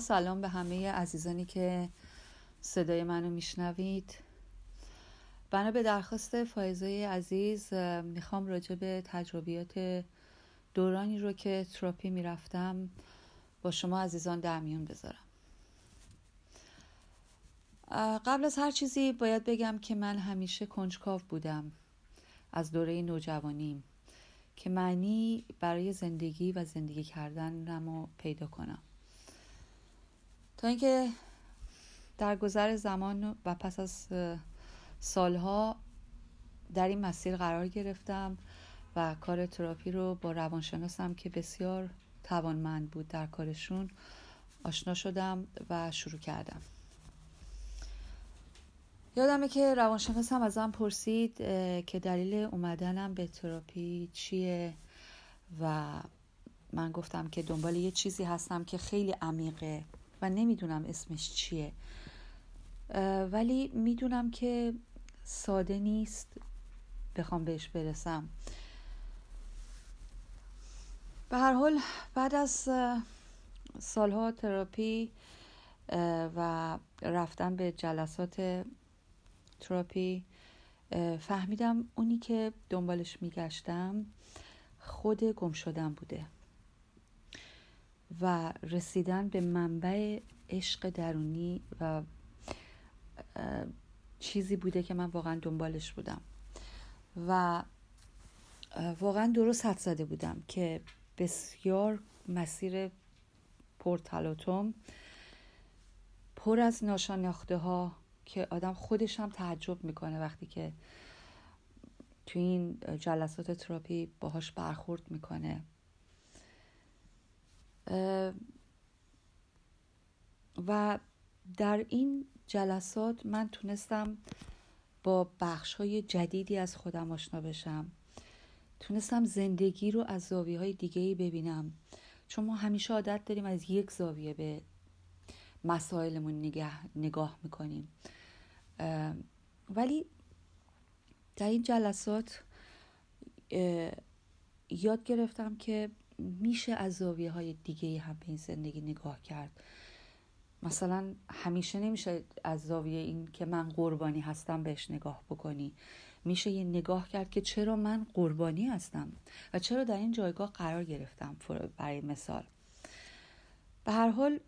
با سلام به همه عزیزانی که صدای منو میشنوید. بنا به درخواست فائزه عزیز میخوام راجع به تجربیات دورانی رو که تراپی میرفتم با شما عزیزان در میون بذارم. قبل از هر چیزی باید بگم که من همیشه کنجکاو بودم از دوره نوجوانیم که معنی برای زندگی و زندگی کردنم رو پیدا کنم، تا اینکه در گذر زمان و پس از سالها در این مسیر قرار گرفتم و کار تراپی رو با روانشناسم که بسیار توانمند بود در کارشون آشنا شدم و شروع کردم. یادمه که روانشناسم ازم پرسید که دلیل اومدنم به تراپی چیه و من گفتم که دنبال یه چیزی هستم که خیلی عمیقه و نمیدونم اسمش چیه، ولی میدونم که ساده نیست بخوام بهش برسم. به هر حال بعد از سالها تراپی و رفتن به جلسات تراپی فهمیدم اونی که دنبالش میگشتم خود گم شدن بوده و رسیدن به منبع عشق درونی و چیزی بوده که من واقعا دنبالش بودم و واقعا درست حد زده بودم که بسیار مسیر پرتلاطم پر از ناشناخته ها که آدم خودش هم تعجب میکنه وقتی که تو این جلسات تراپی باهاش برخورد میکنه و در این جلسات من تونستم با بخش‌های جدیدی از خودم آشنا بشم، تونستم زندگی رو از زاویه‌های دیگه‌ای ببینم، چون ما همیشه عادت داریم از یک زاویه به مسائلمون نگاه میکنیم، ولی در این جلسات یاد گرفتم که میشه از زاویه های دیگه‌ای هم به این زندگی نگاه کرد. مثلا همیشه نمیشه از زاویه این که من قربانی هستم بهش نگاه بکنی، میشه یه نگاه کرد که چرا من قربانی هستم و چرا در این جایگاه قرار گرفتم. برای مثال به هر حال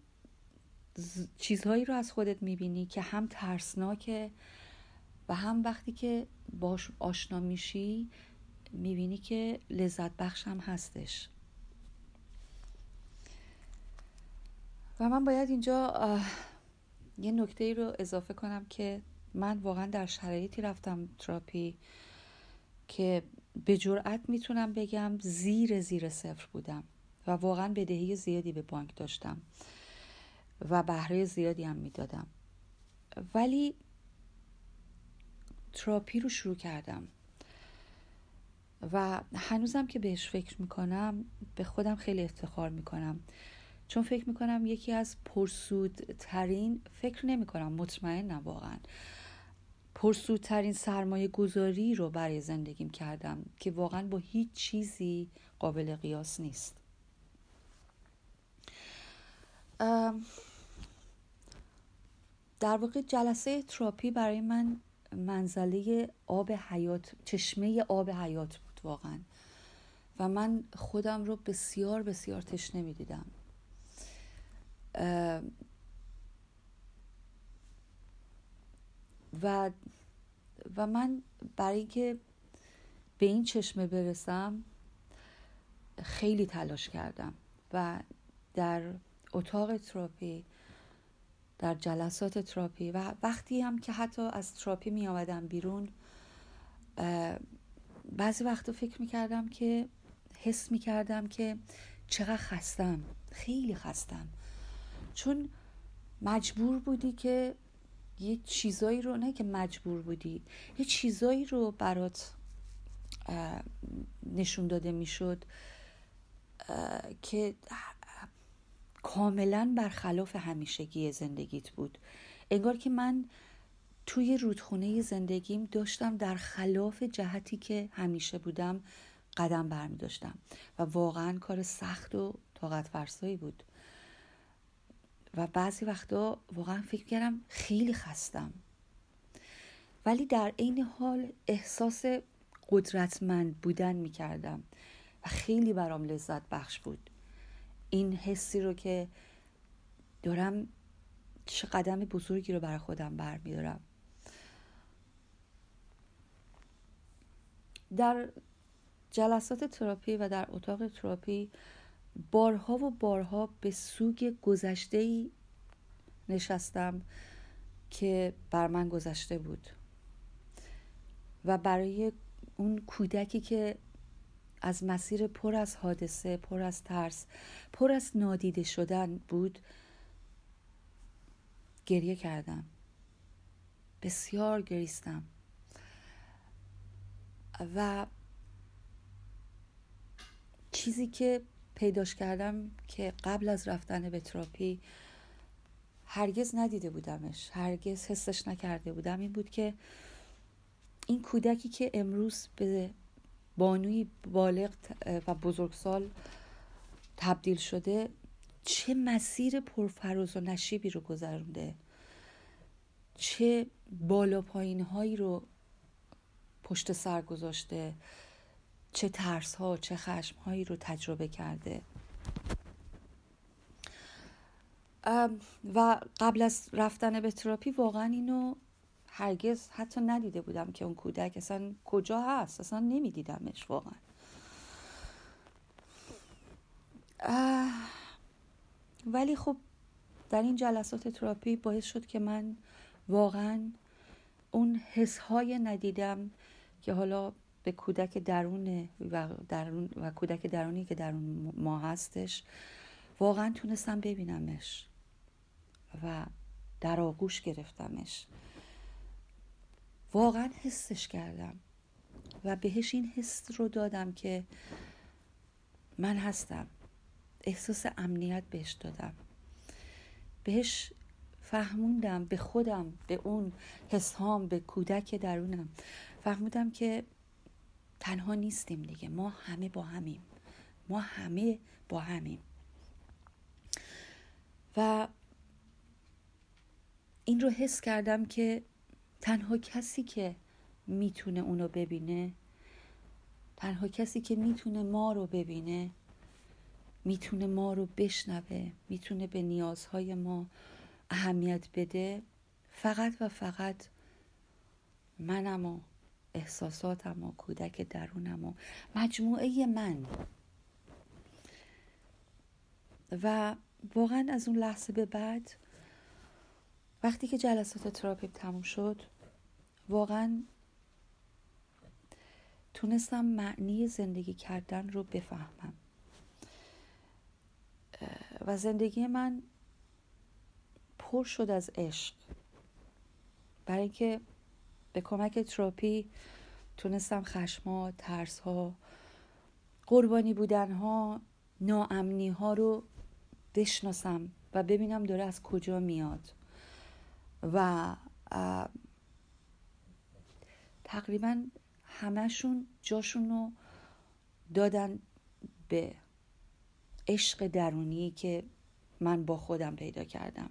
چیزهایی رو از خودت میبینی که هم ترسناکه و هم وقتی که باش آشنا میشی میبینی که لذت بخش هم هستش. و من باید اینجا یه نکته‌ای رو اضافه کنم که من واقعا در شرایطی رفتم تراپی که به جرئت میتونم بگم زیر صفر بودم و واقعا بدهی زیادی به بانک داشتم و بهره زیادی هم میدادم، ولی تراپی رو شروع کردم و هنوزم که بهش فکر میکنم به خودم خیلی افتخار میکنم، چون فکر میکنم یکی از پرسودترین، فکر نمیکنم، مطمئنم واقعا پرسودترین سرمایه گذاری رو برای زندگیم کردم که واقعا با هیچ چیزی قابل قیاس نیست. در واقع جلسه تراپی برای من منزله آب حیات، چشمه آب حیات بود واقعا و من خودم رو بسیار بسیار تشنه می دیدم. و من برای اینکه به این چشمه برسم خیلی تلاش کردم و در اتاق تراپی، در جلسات تراپی و وقتی هم که حتی از تراپی می آمدم بیرون بعضی وقتا فکر می کردم که حس می کردم که چقدر خستم، خیلی خستم، چون مجبور بودی که یه چیزایی رو، نه که مجبور بودی، یه چیزایی رو برات نشون داده می شد که کاملا برخلاف همیشگی زندگیت بود. انگار که من توی رودخونه زندگیم داشتم در خلاف جهتی که همیشه بودم قدم برمی داشتم و واقعا کار سخت و طاقت فرسایی بود و بعضی وقتا واقعا فکر کردم خیلی خستم، ولی در عین حال احساس قدرتمند بودن می کردم و خیلی برام لذت بخش بود. این حسی رو که دارم چه قدم بزرگی رو برای خودم برمی‌دارم. در جلسات تراپی و در اتاق تراپی بارها و بارها به سوگ گذشته‌ای نشستم که بر من گذشته بود و برای اون کودکی که از مسیر پر از حادثه، پر از ترس، پر از نادیده شدن بود گریه کردم، بسیار گریستم و چیزی که پیداش کردم که قبل از رفتن به تراپی هرگز ندیده بودمش، هرگز حسش نکرده بودم، این بود که این کودکی که امروز به بانوی بالغ و بزرگسال تبدیل شده چه مسیر پرفراز و نشیبی رو گذرونده، چه بالا پایین هایی رو پشت سر گذاشته، چه ترس ها چه خشم هایی رو تجربه کرده. و قبل از رفتن به تراپی واقعا اینو هرگز حتی ندیده بودم که اون کودک اصلا کجا هست، اصلا نمیدیدمش واقعا. ولی خب در این جلسات تراپی باعث شد که من واقعا اون حس‌های ندیدم که حالا به کودک درون و کودک درونی که درون ما هستش واقعا تونستم ببینمش و در آغوش گرفتمش، واقعا حسش کردم و بهش این حس رو دادم که من هستم، احساس امنیت بهش دادم، بهش فهموندم، به خودم، به اون حسام، به کودک درونم فهموندم که تنها نیستیم دیگه، ما همه با همیم، ما همه با همیم. و این رو حس کردم که تنها کسی که میتونه اونو ببینه، تنها کسی که میتونه ما رو ببینه، میتونه ما رو بشنوه، میتونه به نیازهای ما اهمیت بده، فقط و فقط منم و احساساتم و کودک درونم و مجموعه من. و واقعا از اون لحظه به بعد وقتی که جلسات تراپی تموم شد واقعا تونستم معنی زندگی کردن رو بفهمم و زندگی من پر شد از عشق، برای اینکه به کمک تراپی تونستم خشم‌ها، ترس‌ها، قربانی بودن‌ها، ناامنی‌ها رو بشناسم و ببینم داره از کجا میاد. و تقریبا همشون جاشون رو دادن به عشق درونی که من با خودم پیدا کردم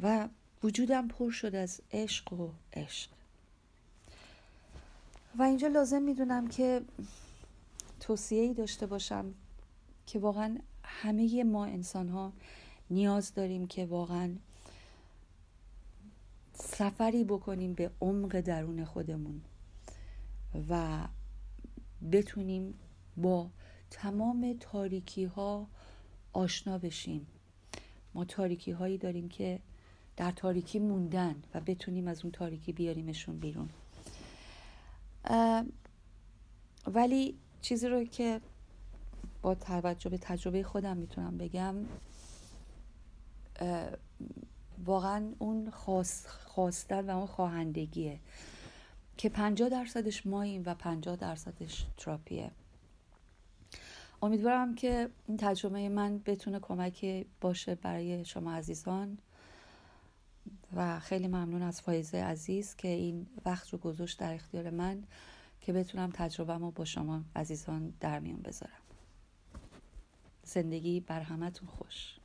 و وجودم پر شد از عشق و عشق. و اینجا لازم میدونم که توصیه‌ای داشته باشم که واقعا همه ما انسان‌ها نیاز داریم که واقعا سفری بکنیم به عمق درون خودمون و بتونیم با تمام تاریکی ها آشنا بشیم. ما تاریکی هایی داریم که در تاریکی موندن و بتونیم از اون تاریکی بیاریمشون بیرون. ولی چیزی رو که با توجه به تجربه خودم میتونم بگم واقعا اون خواستن و اون خواهندگیه که 50% ماییم و 50% تراپیه. امیدوارم که این تجربه من بتونه کمکی باشه برای شما عزیزان و خیلی ممنون از فائزه عزیز که این وقت رو گذاشت در اختیار من که بتونم تجربه‌مو با شما عزیزان در میون بذارم. زندگی بر همتون خوش.